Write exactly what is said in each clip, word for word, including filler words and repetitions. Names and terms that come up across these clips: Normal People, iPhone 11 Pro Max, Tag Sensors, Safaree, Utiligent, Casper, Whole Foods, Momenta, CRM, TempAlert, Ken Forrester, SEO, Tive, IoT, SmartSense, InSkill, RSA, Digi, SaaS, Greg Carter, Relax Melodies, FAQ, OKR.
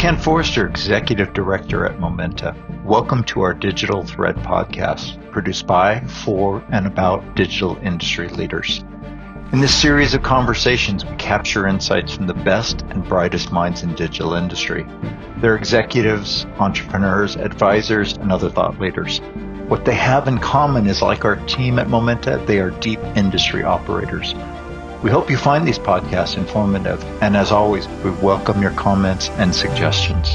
Ken Forrester, Executive Director at Momenta. Welcome to our Digital Thread podcast, produced by, for, and about digital industry leaders. In this series of conversations, we capture insights from the best and brightest minds in digital industry. They're executives, entrepreneurs, advisors, and other thought leaders. What they have in common is, like our team at Momenta, they are deep industry operators. We hope you find these podcasts informative, and as always, we welcome your comments and suggestions.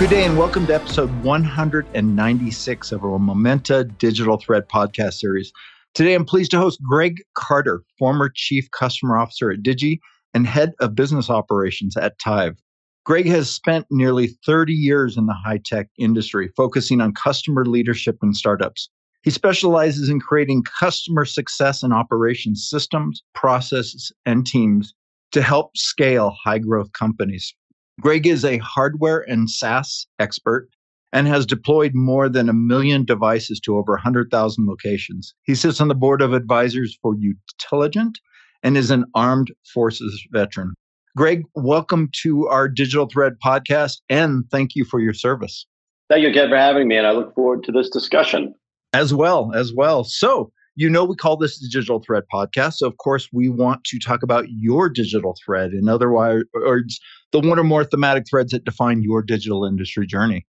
Good day and welcome to episode one hundred ninety-six of our Momenta Digital Thread podcast series. Today, I'm pleased to host Greg Carter, former Chief Customer Officer at Digi and Head of Business Operations at Tive. Greg has spent nearly thirty years in the high-tech industry, focusing on customer leadership and startups. He specializes in creating customer success and operations systems, processes, and teams to help scale high-growth companies. Greg is a hardware and SaaS expert and has deployed more than a million devices to over one hundred thousand locations. He sits on the board of advisors for Utiligent and is an Armed Forces veteran. Greg, welcome to our Digital Thread podcast, and thank you for your service. Thank you again for having me, and I look forward to this discussion. As well, as well. So, you know, we call this the Digital Thread podcast. So, of course, we want to talk about your digital thread, in other words, the one or more thematic threads that define your digital industry journey.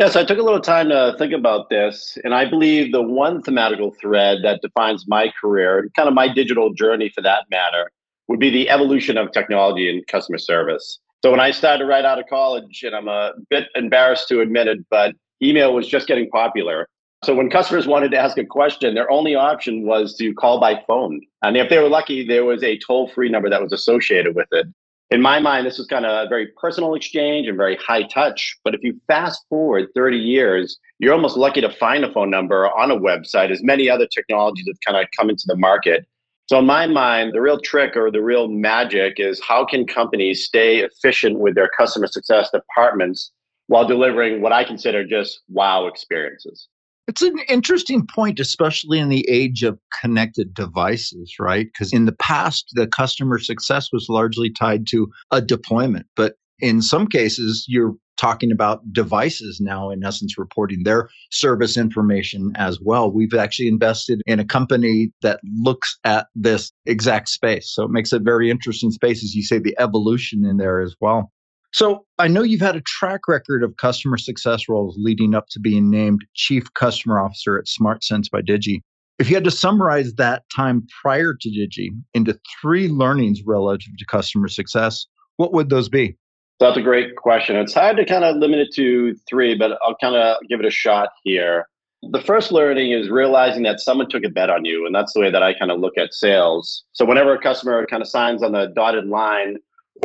Yeah, so I took a little time to think about this, and I believe the one thematical thread that defines my career, and kind of my digital journey for that matter, would be the evolution of technology and customer service. So when I started right out of college, and I'm a bit embarrassed to admit it, but email was just getting popular. So when customers wanted to ask a question, their only option was to call by phone. And if they were lucky, there was a toll-free number that was associated with it. In my mind, this was kind of a very personal exchange and very high touch. But if you fast forward thirty years, you're almost lucky to find a phone number on a website, as many other technologies have kind of come into the market. So in my mind, the real trick or the real magic is how can companies stay efficient with their customer success departments while delivering what I consider just wow experiences. It's an interesting point, especially in the age of connected devices, right? Because in the past, the customer success was largely tied to a deployment. But in some cases, you're talking about devices now, in essence, reporting their service information as well. We've actually invested in a company that looks at this exact space. So it makes a very interesting space, as you say, the evolution in there as well. So I know you've had a track record of customer success roles leading up to being named Chief Customer Officer at SmartSense by Digi. If you had to summarize that time prior to Digi into three learnings relative to customer success, what would those be? That's a great question. It's hard to kind of limit it to three, but I'll kind of give it a shot here. The first learning is realizing that someone took a bet on you, and that's the way that I kind of look at sales. So whenever a customer kind of signs on the dotted line,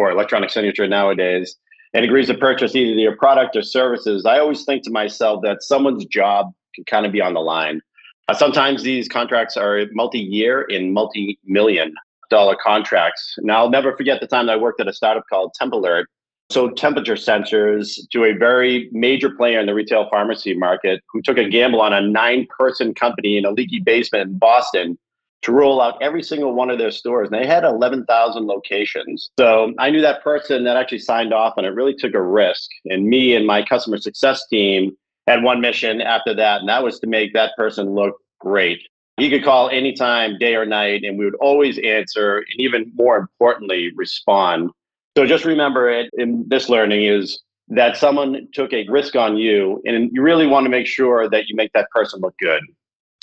or electronic signature nowadays, and agrees to purchase either your product or services, I always think to myself that someone's job can kind of be on the line. Uh, sometimes these contracts are multi-year and multi-million dollar contracts. Now, I'll never forget the time that I worked at a startup called TempAlert, sold temperature sensors to a very major player in the retail pharmacy market who took a gamble on a nine-person company in a leaky basement in Boston to roll out every single one of their stores. And they had eleven thousand locations. So I knew that person that actually signed off on it really took a risk. And me and my customer success team had one mission after that, and that was to make that person look great. He could call anytime, day or night, and we would always answer, and even more importantly, respond. So just remember it in this learning is that someone took a risk on you, and you really want to make sure that you make that person look good.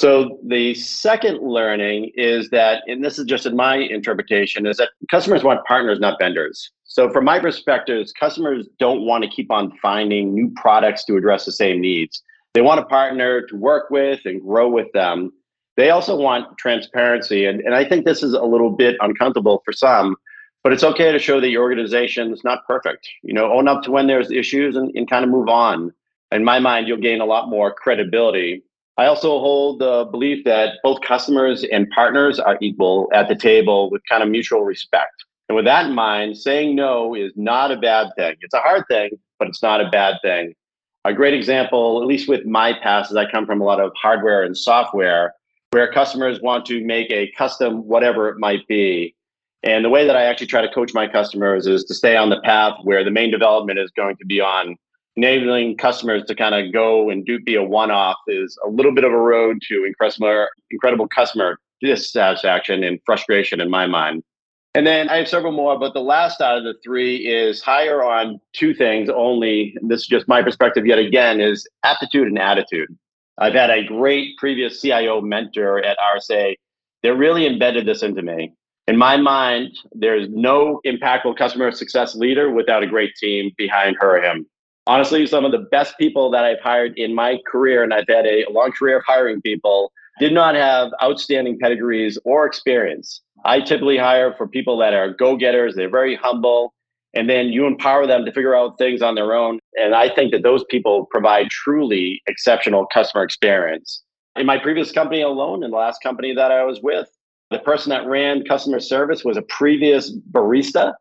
So the second learning is that, and this is just in my interpretation, is that customers want partners, not vendors. So from my perspective, customers don't want to keep on finding new products to address the same needs. They want a partner to work with and grow with them. They also want transparency. And, and I think this is a little bit uncomfortable for some, but it's okay to show that your organization is not perfect. You know, own up to when there's issues and, and kind of move on. In my mind, you'll gain a lot more credibility. I also hold the belief that both customers and partners are equal at the table with kind of mutual respect. And with that in mind, saying no is not a bad thing. It's a hard thing, but it's not a bad thing. A great example, at least with my past, is I come from a lot of hardware and software where customers want to make a custom whatever it might be. And the way that I actually try to coach my customers is to stay on the path where the main development is going to be on enabling customers to kind of go and do be a one-off is a little bit of a road to incredible customer dissatisfaction and frustration in my mind. And then I have several more, but the last out of the three is higher on two things only. And this is just my perspective yet again, is aptitude and attitude. I've had a great previous C I O mentor at R S A that really embedded this into me. In my mind, there's no impactful customer success leader without a great team behind her or him. Honestly, some of the best people that I've hired in my career, and I've had a long career of hiring people, did not have outstanding pedigrees or experience. I typically hire for people that are go-getters, they're very humble, and then you empower them to figure out things on their own. And I think that those people provide truly exceptional customer experience. In my previous company alone, in the last company that I was with, the person that ran customer service was a previous barista,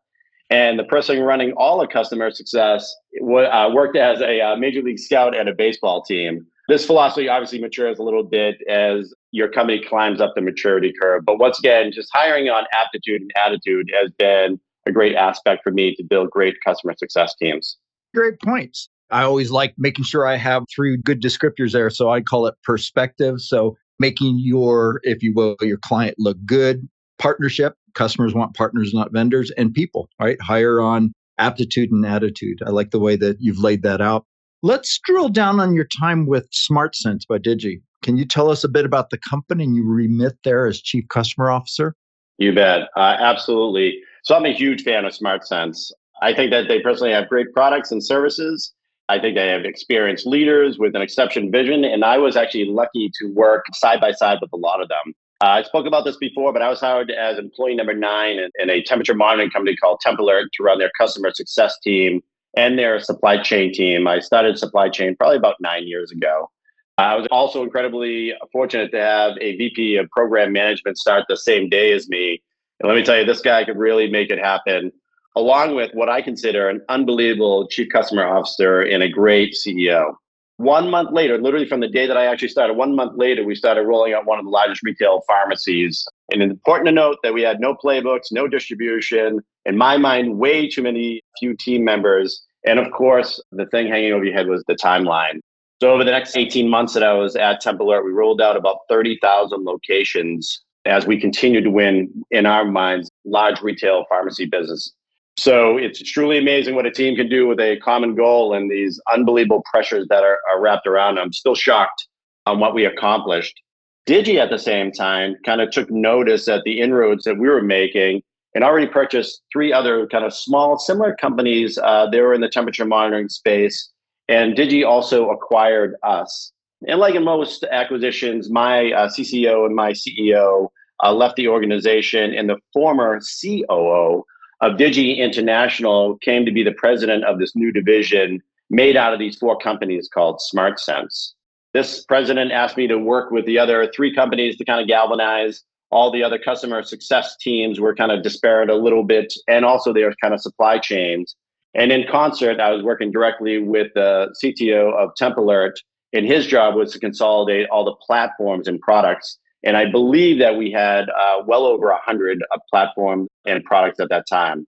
and the person running all of customer success uh, worked as a uh, Major League Scout at a baseball team. This philosophy obviously matures a little bit as your company climbs up the maturity curve. But once again, just hiring on aptitude and attitude has been a great aspect for me to build great customer success teams. Great points. I always like making sure I have three good descriptors there. So I call it perspective. So making your, if you will, your client look good, partnership. Customers want partners, not vendors, and people, right? Hire on aptitude and attitude. I like the way that you've laid that out. Let's drill down on your time with SmartSense by Digi. Can you tell us a bit about the company and your remit there as Chief Customer Officer? You bet. Uh, absolutely. So I'm a huge fan of SmartSense. I think that they personally have great products and services. I think they have experienced leaders with an exceptional vision, and I was actually lucky to work side by side with a lot of them. Uh, I spoke about this before, but I was hired as employee number nine in, in a temperature monitoring company called TempAlert to run their customer success team and their supply chain team. I started supply chain probably about nine years ago. I was also incredibly fortunate to have a V P of program management start the same day as me. And let me tell you, this guy could really make it happen, along with what I consider an unbelievable Chief Customer Officer and a great C E O. One month later, literally from the day that I actually started, one month later, we started rolling out one of the largest retail pharmacies. And it's important to note that we had no playbooks, no distribution, in my mind, way too many few team members. And of course, the thing hanging over your head was the timeline. So over the next eighteen months that I was at TempAlert, we rolled out about thirty thousand locations as we continued to win, in our minds, large retail pharmacy business. So it's truly amazing what a team can do with a common goal and these unbelievable pressures that are, are wrapped around. I'm still shocked on what we accomplished. Digi, at the same time, kind of took notice at the inroads that we were making and already purchased three other kind of small, similar companies. Uh, they were in the temperature monitoring space, and Digi also acquired us. And like in most acquisitions, my uh, C C O and my C E O uh, left the organization, and the former C O O of Digi International came to be the president of this new division made out of these four companies called SmartSense. This president asked me to work with the other three companies to kind of galvanize all the other customer success teams were kind of disparate a little bit, and also their kind of supply chains. And in concert, I was working directly with the C T O of TempAlert, and his job was to consolidate all the platforms and products. And I believe that we had uh, well over one hundred uh, platforms and products at that time.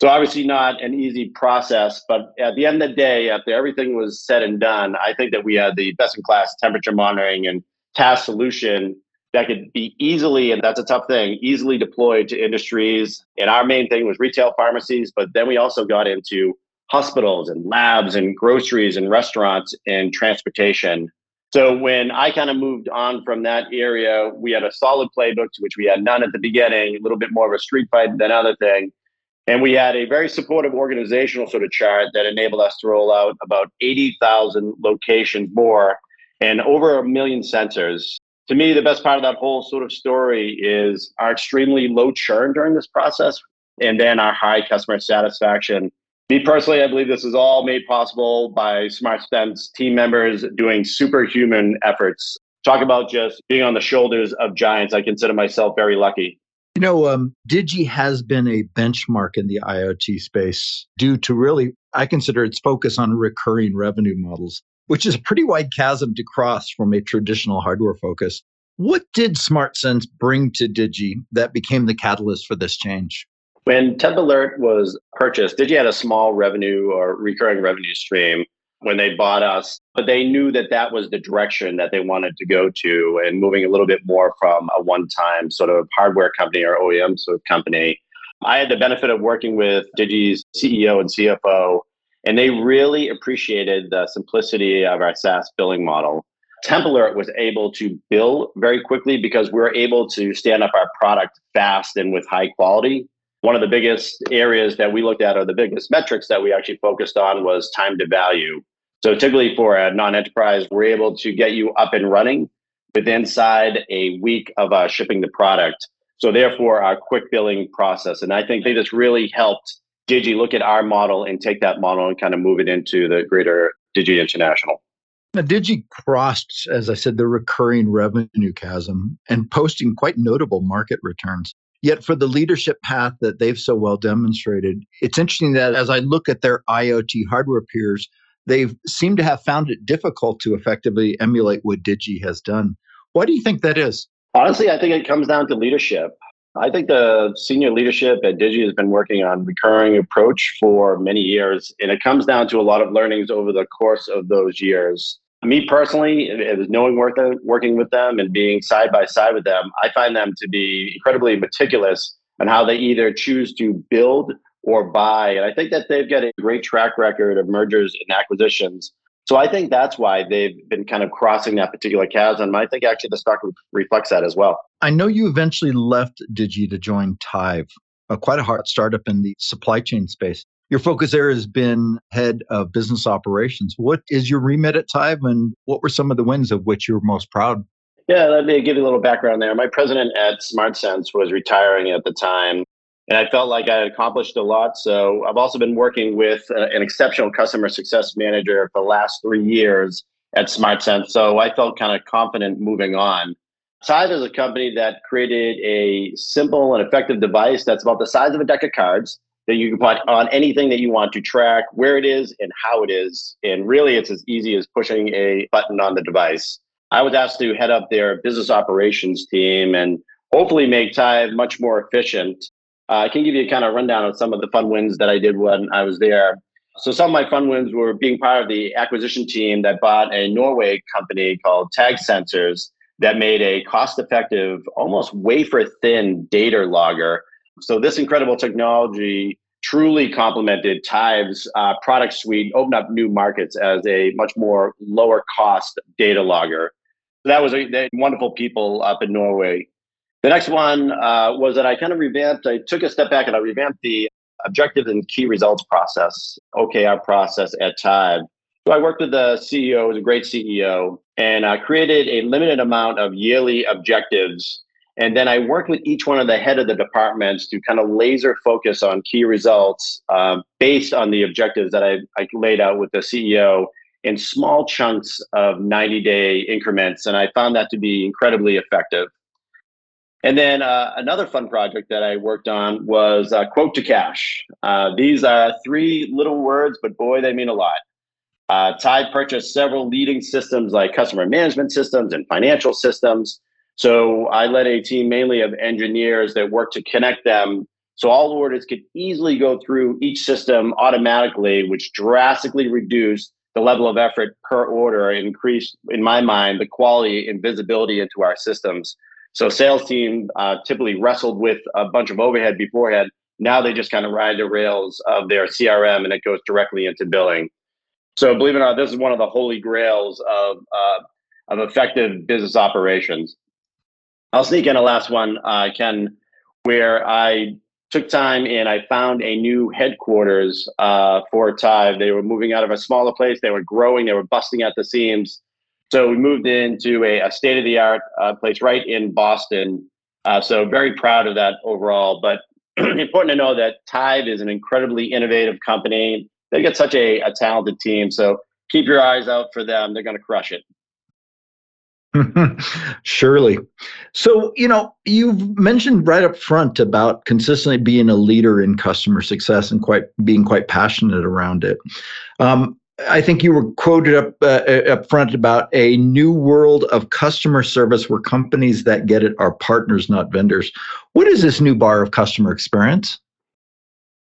So obviously not an easy process, but at the end of the day, after everything was said and done, I think that we had the best-in-class temperature monitoring and task solution that could be easily, and that's a tough thing, easily deployed to industries. And our main thing was retail pharmacies, but then we also got into hospitals and labs and groceries and restaurants and transportation. So when I kind of moved on from that area, we had a solid playbook, to which we had none at the beginning, a little bit more of a street fight than other thing. And we had a very supportive organizational sort of chart that enabled us to roll out about eighty thousand locations more and over a million sensors. To me, the best part of that whole sort of story is our extremely low churn during this process, and then our high customer satisfaction. Me personally, I believe this is all made possible by SmartSense team members doing superhuman efforts. Talk about just being on the shoulders of giants. I consider myself very lucky. You know, um, Digi has been a benchmark in the IoT space due to really, I consider its focus on recurring revenue models, which is a pretty wide chasm to cross from a traditional hardware focus. What did SmartSense bring to Digi that became the catalyst for this change? When TempAlert was purchased, Digi had a small revenue or recurring revenue stream when they bought us, but they knew that that was the direction that they wanted to go to, and moving a little bit more from a one-time sort of hardware company or O E M sort of company. I had the benefit of working with Digi's C E O and C F O, and they really appreciated the simplicity of our SaaS billing model. TempAlert was able to bill very quickly because we were able to stand up our product fast and with high quality. One of the biggest areas that we looked at, or the biggest metrics that we actually focused on, was time to value. So typically for a non-enterprise, we're able to get you up and running with inside a week of uh, shipping the product. So therefore, our quick billing process. And I think they just really helped Digi look at our model and take that model and kind of move it into the greater Digi International. Now, Digi crossed, as I said, the recurring revenue chasm and posting quite notable market returns. Yet for the leadership path that they've so well demonstrated, it's interesting that as I look at their IoT hardware peers, they seem to have found it difficult to effectively emulate what Digi has done. Why do you think that is? Honestly, I think it comes down to leadership. I think the senior leadership at Digi has been working on recurring approach for many years, and it comes down to a lot of learnings over the course of those years. Me personally, it was knowing work, working with them and being side by side with them, I find them to be incredibly meticulous on how they either choose to build or buy. And I think that they've got a great track record of mergers and acquisitions. So I think that's why they've been kind of crossing that particular chasm. I think actually the stock reflects that as well. I know you eventually left Digi to join Tive, a quite a hard startup in the supply chain space. Your focus there has been head of business operations. What is your remit at Tive, and what were some of the wins of which you were most proud? Yeah, let me give you a little background there. My president at SmartSense was retiring at the time, and I felt like I had accomplished a lot. So I've also been working with uh, an exceptional customer success manager for the last three years at SmartSense. So I felt kind of confident moving on. Tive is a company that created a simple and effective device that's about the size of a deck of cards, that you can put on anything that you want to track where it is and how it is. And really, it's as easy as pushing a button on the device. I was asked to head up their business operations team and hopefully make Tive much more efficient. Uh, I can give you a kind of rundown of some of the fun wins that I did when I was there. So some of my fun wins were being part of the acquisition team that bought a Norway company called Tag Sensors that made a cost-effective, almost wafer-thin data logger. So this incredible technology truly complemented Tive's uh, product suite, opened up new markets as a much more lower cost data logger. So that was a, they, wonderful people up in Norway. The next one uh, was that I kind of revamped, I took a step back and I revamped the objectives and key results process, O K R process at Tive. So I worked with the C E O, who was a great C E O, and I uh, created a limited amount of yearly objectives. And then I worked with each one of the head of the departments to kind of laser focus on key results uh, based on the objectives that I, I laid out with the C E O in small chunks of ninety-day increments. And I found that to be incredibly effective. And then uh, another fun project that I worked on was uh, quote to cash. Uh, these are three little words, but boy, they mean a lot. Uh, Tive purchased several leading systems like customer management systems and financial systems. So I led a team mainly of engineers that worked to connect them so all orders could easily go through each system automatically, which drastically reduced the level of effort per order and increased, in my mind, the quality and visibility into our systems. So sales team uh, typically wrestled with a bunch of overhead beforehand. Now they just kind of ride the rails of their C R M and it goes directly into billing. So believe it or not, this is one of the holy grails of, uh, of effective business operations. I'll sneak in a last one, uh, Ken, where I took time and I found a new headquarters uh, for Tive. They were moving out of a smaller place. They were growing. They were busting at the seams. So we moved into a, a state-of-the-art uh, place right in Boston. Uh, so very proud of that overall. But important to know that Tive is an incredibly innovative company. They've got such a, a talented team. So keep your eyes out for them. They're going to crush it. Surely. So, you know, you've mentioned right up front about consistently being a leader in customer success and quite being quite passionate around it. Um, I think you were quoted up, uh, up front about a new world of customer service where companies that get it are partners, not vendors. What is this new bar of customer experience?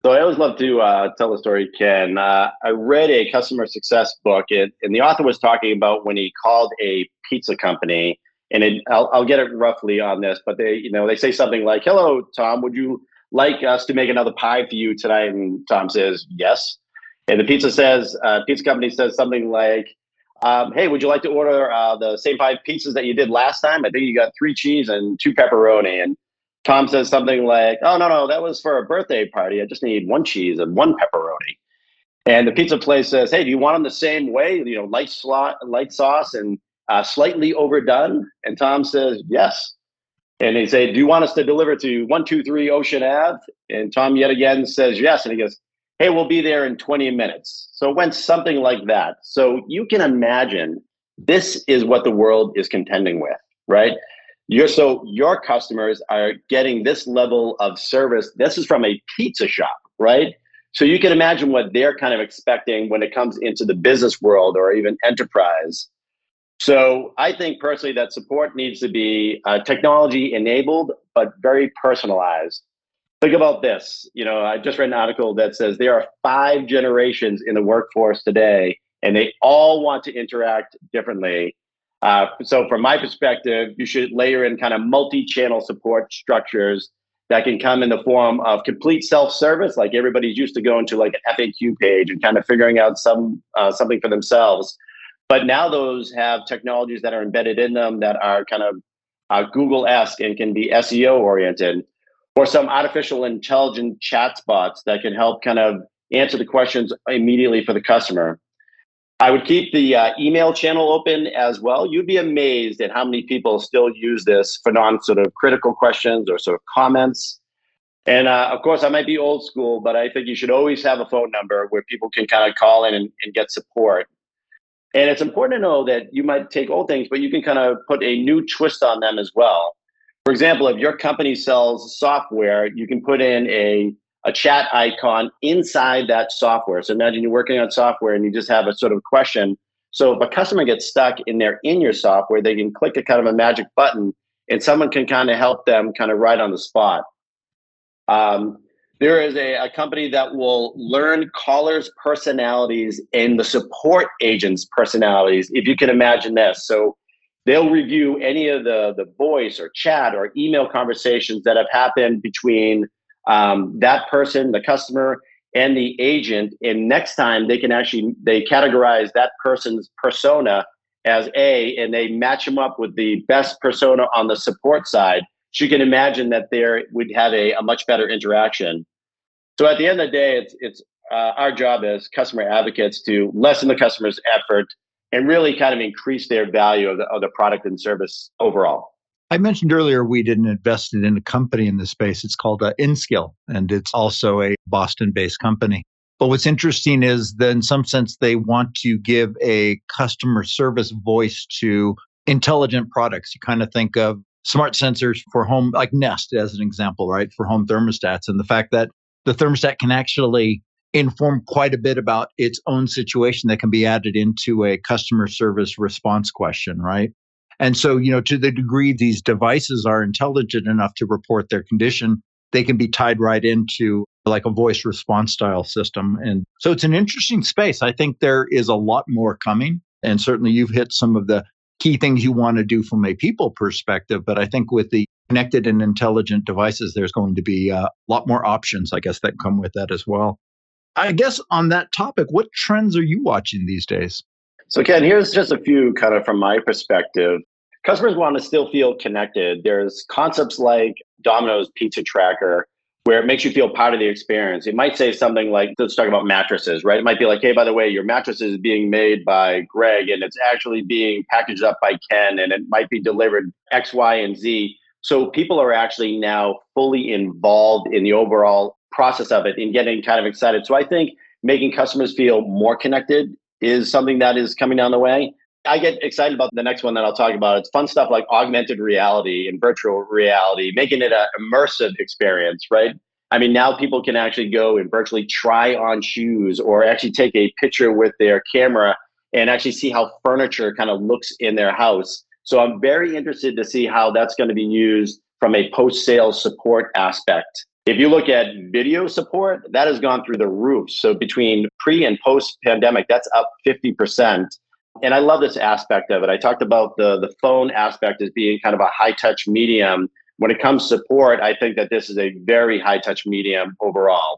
So I always love to uh, tell the story, Ken. Uh, I read a customer success book, and, and the author was talking about when he called a pizza company, and it, I'll, I'll get it roughly on this, but they, you know, they say something like, "Hello, Tom, would you like us to make another pie for you tonight?" And Tom says, "Yes." And the pizza says, uh, pizza company says something like, um, "Hey, would you like to order uh, the same five pizzas that you did last time? I think you got three cheese and two pepperoni." And Tom says something like, "Oh, no, no, that was for a birthday party. I just need one cheese and one pepperoni." And the pizza place says, "Hey, do you want them the same way? You know, light slot, light sauce and uh, slightly overdone?" And Tom says, "Yes." And they say, "Do you want us to deliver to one two three Ocean Avenue?" And Tom yet again says, "Yes." And he goes, "Hey, we'll be there in twenty minutes. So it went something like that. So you can imagine this is what the world is contending with, right? You're, so your customers are getting this level of service. This is from a pizza shop, right? So you can imagine what they're kind of expecting when it comes into the business world or even enterprise. So I think personally that support needs to be uh, technology enabled, but very personalized. Think about this. You know, I just read an article that says there are five generations in the workforce today, and they all want to interact differently. Uh, so from my perspective, you should layer in kind of multi-channel support structures that can come in the form of complete self-service, like everybody's used to going to like an F A Q page and kind of figuring out some uh, something for themselves. But now those have technologies that are embedded in them that are kind of uh, Google-esque and can be S E O oriented, or some artificial intelligent chatbots that can help kind of answer the questions immediately for the customer. I would keep the uh, email channel open as well. You'd be amazed at how many people still use this for non sort of critical questions or sort of comments. And uh, of course, I might be old school, but I think you should always have a phone number where people can kind of call in and, and get support. And it's important to know that you might take old things, but you can kind of put a new twist on them as well. For example, if your company sells software, you can put in a a chat icon inside that software. So imagine you're working on software and you just have a sort of question. So if a customer gets stuck and they're in your software, they can click a kind of a magic button and someone can kind of help them kind of right on the spot. Um, there is a, a company that will learn callers' personalities and the support agents' personalities, if you can imagine this. So they'll review any of the, the voice or chat or email conversations that have happened between Um, that person, the customer, and the agent, and next time they can actually, they categorize that person's persona as A, and they match them up with the best persona on the support side. So you can imagine that there would have a, a much better interaction. So at the end of the day, it's, it's uh, our job as customer advocates to lessen the customer's effort and really kind of increase their value of the, of the product and service overall. I mentioned earlier we didn't invest in a company in this space. It's called uh, InSkill, and it's also a Boston-based company. But what's interesting is that in some sense, they want to give a customer service voice to intelligent products. You kind of think of smart sensors for home, like Nest as an example, right, for home thermostats. And the fact that the thermostat can actually inform quite a bit about its own situation that can be added into a customer service response question, right? And so, you know, to the degree these devices are intelligent enough to report their condition, they can be tied right into like a voice response style system. And so it's an interesting space. I think there is a lot more coming. And certainly you've hit some of the key things you want to do from a people perspective. But I think with the connected and intelligent devices, there's going to be a lot more options, I guess, that come with that as well. I guess on that topic, what trends are you watching these days? So Ken, here's just a few kind of from my perspective. Customers want to still feel connected. There's concepts like Domino's Pizza Tracker, where it makes you feel part of the experience. It might say something like, let's talk about mattresses, right? It might be like, "Hey, by the way, your mattress is being made by Greg, and it's actually being packaged up by Ken, and it might be delivered X, Y, and Z." So people are actually now fully involved in the overall process of it and getting kind of excited. So I think making customers feel more connected is something that is coming down the way. I get excited about the next one that I'll talk about. It's fun stuff like augmented reality and virtual reality, making it an immersive experience, right? I mean, now people can actually go and virtually try on shoes or actually take a picture with their camera and actually see how furniture kind of looks in their house. So I'm very interested to see how that's going to be used from a post-sales support aspect. If you look at video support, that has gone through the roof. So between pre and post-pandemic, that's up fifty percent. And I love this aspect of it. I talked about the, the phone aspect as being kind of a high-touch medium. When it comes to support, I think that this is a very high-touch medium overall.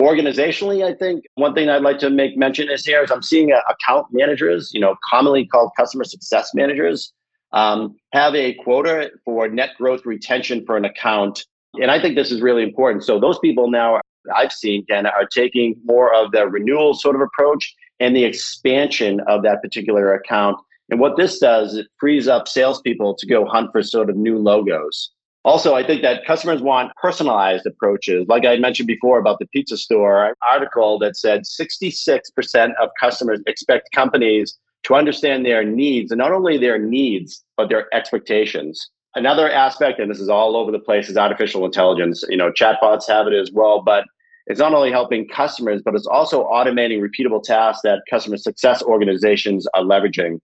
Organizationally, I think one thing I'd like to make mention is here is I'm seeing uh, account managers, you know, commonly called customer success managers, um, have a quota for net growth retention for an account. And I think this is really important. So those people now, I've seen, Ken, are taking more of the renewal sort of approach and the expansion of that particular account. And what this does, it frees up salespeople to go hunt for sort of new logos. Also, I think that customers want personalized approaches. Like I mentioned before about the pizza store article that said sixty-six percent of customers expect companies to understand their needs, and not only their needs, but their expectations. Another aspect, and this is all over the place, is artificial intelligence. You know, chatbots have it as well, but it's not only helping customers, but it's also automating repeatable tasks that customer success organizations are leveraging.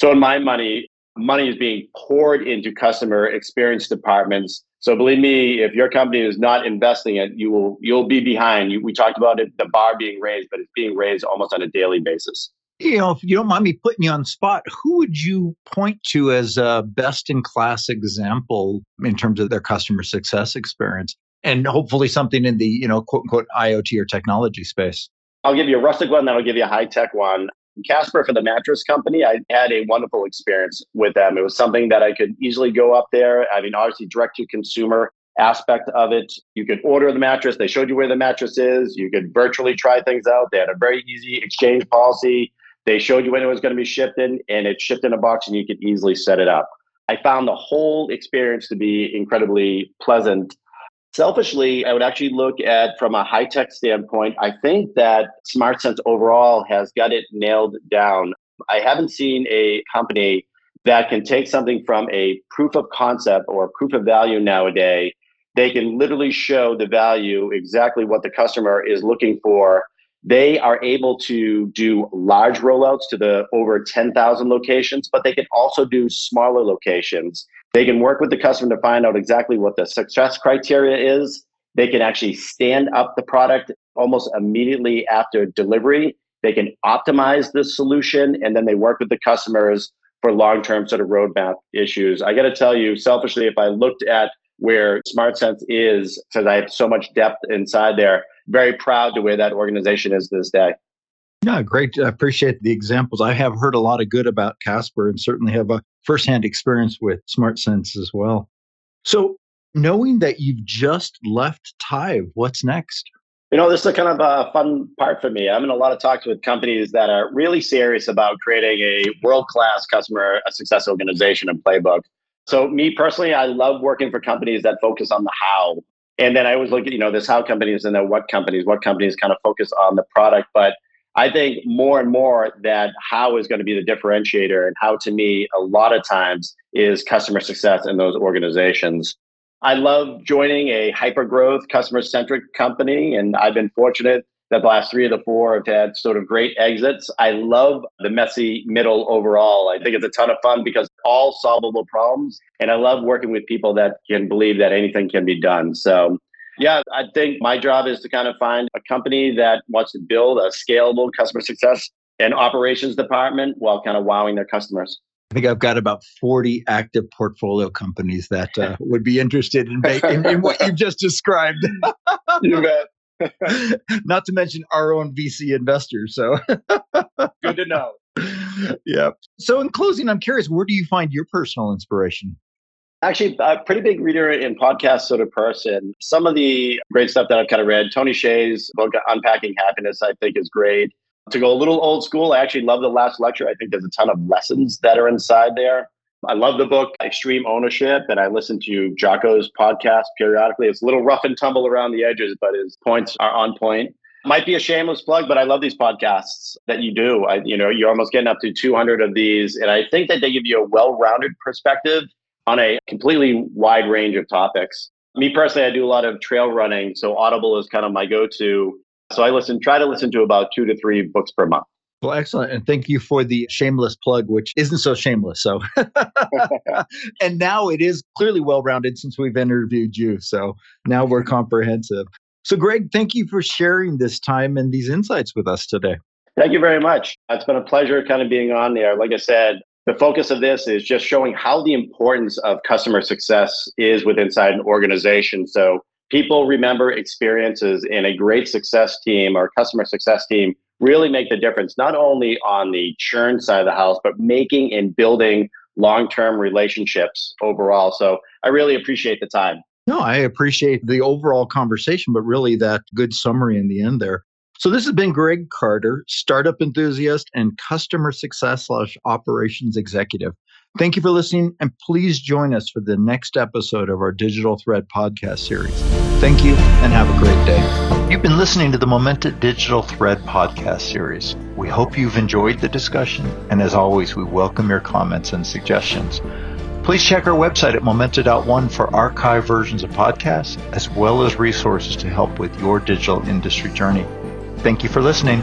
So in my money, money is being poured into customer experience departments. So believe me, if your company is not investing it, you will you'll be behind. You, we talked about it, the bar being raised, but it's being raised almost on a daily basis. You know, if you don't mind me putting you on the spot, who would you point to as a best-in-class example in terms of their customer success experience, and hopefully something in the, you know, quote-unquote IoT or technology space? I'll give you a rustic one, then I'll give you a high-tech one. Casper for the mattress company, I had a wonderful experience with them. It was something that I could easily go up there. I mean, obviously, direct-to-consumer aspect of it. You could order the mattress. They showed you where the mattress is. You could virtually try things out. They had a very easy exchange policy. They showed you when it was going to be shipped in, and it shipped in a box, and you could easily set it up. I found the whole experience to be incredibly pleasant. Selfishly, I would actually look at, from a high-tech standpoint, I think that SmartSense overall has got it nailed down. I haven't seen a company that can take something from a proof of concept or proof of value nowadays. They can literally show the value, exactly what the customer is looking for. They are able to do large rollouts to the over ten thousand locations, but they can also do smaller locations. They can work with the customer to find out exactly what the success criteria is. They can actually stand up the product almost immediately after delivery. They can optimize the solution, and then they work with the customers for long-term sort of roadmap issues. I got to tell you, selfishly, if I looked at where SmartSense is, because I have so much depth inside there, very proud to where that organization is this day. Yeah, great. I appreciate the examples. I have heard a lot of good about Casper and certainly have a firsthand experience with SmartSense as well. So knowing that you've just left Tive, what's next? You know, this is kind of a fun part for me. I'm in a lot of talks with companies that are really serious about creating a world-class customer success organization and playbook. So me personally, I love working for companies that focus on the how. And then I always look at, you know, this how companies and the what companies, what companies kind of focus on the product. But I think more and more that how is going to be the differentiator, and how to me a lot of times is customer success in those organizations. I love joining a hyper-growth, customer-centric company, and I've been fortunate that the last three of the four have had sort of great exits. I love the messy middle overall. I think it's a ton of fun because all solvable problems, and I love working with people that can believe that anything can be done. So yeah, I think my job is to kind of find a company that wants to build a scalable customer success and operations department while kind of wowing their customers. I think I've got about forty active portfolio companies that uh, would be interested in, in, in what you've just described. You bet. Not to mention our own V C investors. So good to know. Yeah. So in closing, I'm curious, where do you find your personal inspiration? Actually, a pretty big reader and podcast sort of person. Some of the great stuff that I've kind of read, Tony Hsieh's book, Unpacking Happiness, I think is great. To go a little old school, I actually love the last lecture. I think there's a ton of lessons that are inside there. I love the book, Extreme Ownership, and I listen to Jocko's podcast periodically. It's a little rough and tumble around the edges, but his points are on point. Might be a shameless plug, but I love these podcasts that you do. I, you know, you're almost getting up to two hundred of these, and I think that they give you a well-rounded perspective on a completely wide range of topics. Me personally, I do a lot of trail running, so Audible is kind of my go-to. So I listen, try to listen to about two to three books per month. Well, excellent. And thank you for the shameless plug, which isn't so shameless. So, and now it is clearly well-rounded since we've interviewed you. So now we're comprehensive. So Greg, thank you for sharing this time and these insights with us today. Thank you very much. It's been a pleasure kind of being on there. Like I said, the focus of this is just showing how the importance of customer success is with inside an organization. So people remember experiences, and a great success team or customer success team really make the difference, not only on the churn side of the house, but making and building long-term relationships overall. So I really appreciate the time. No, I appreciate the overall conversation, but really that good summary in the end there. So this has been Greg Carter, startup enthusiast and customer success slash operations executive. Thank you for listening, and please join us for the next episode of our Digital Thread podcast series. Thank you, and have a great day. You've been listening to the Momenta Digital Thread podcast series. We hope you've enjoyed the discussion, and as always, we welcome your comments and suggestions. Please check our website at momenta dot one for archived versions of podcasts, as well as resources to help with your digital industry journey. Thank you for listening.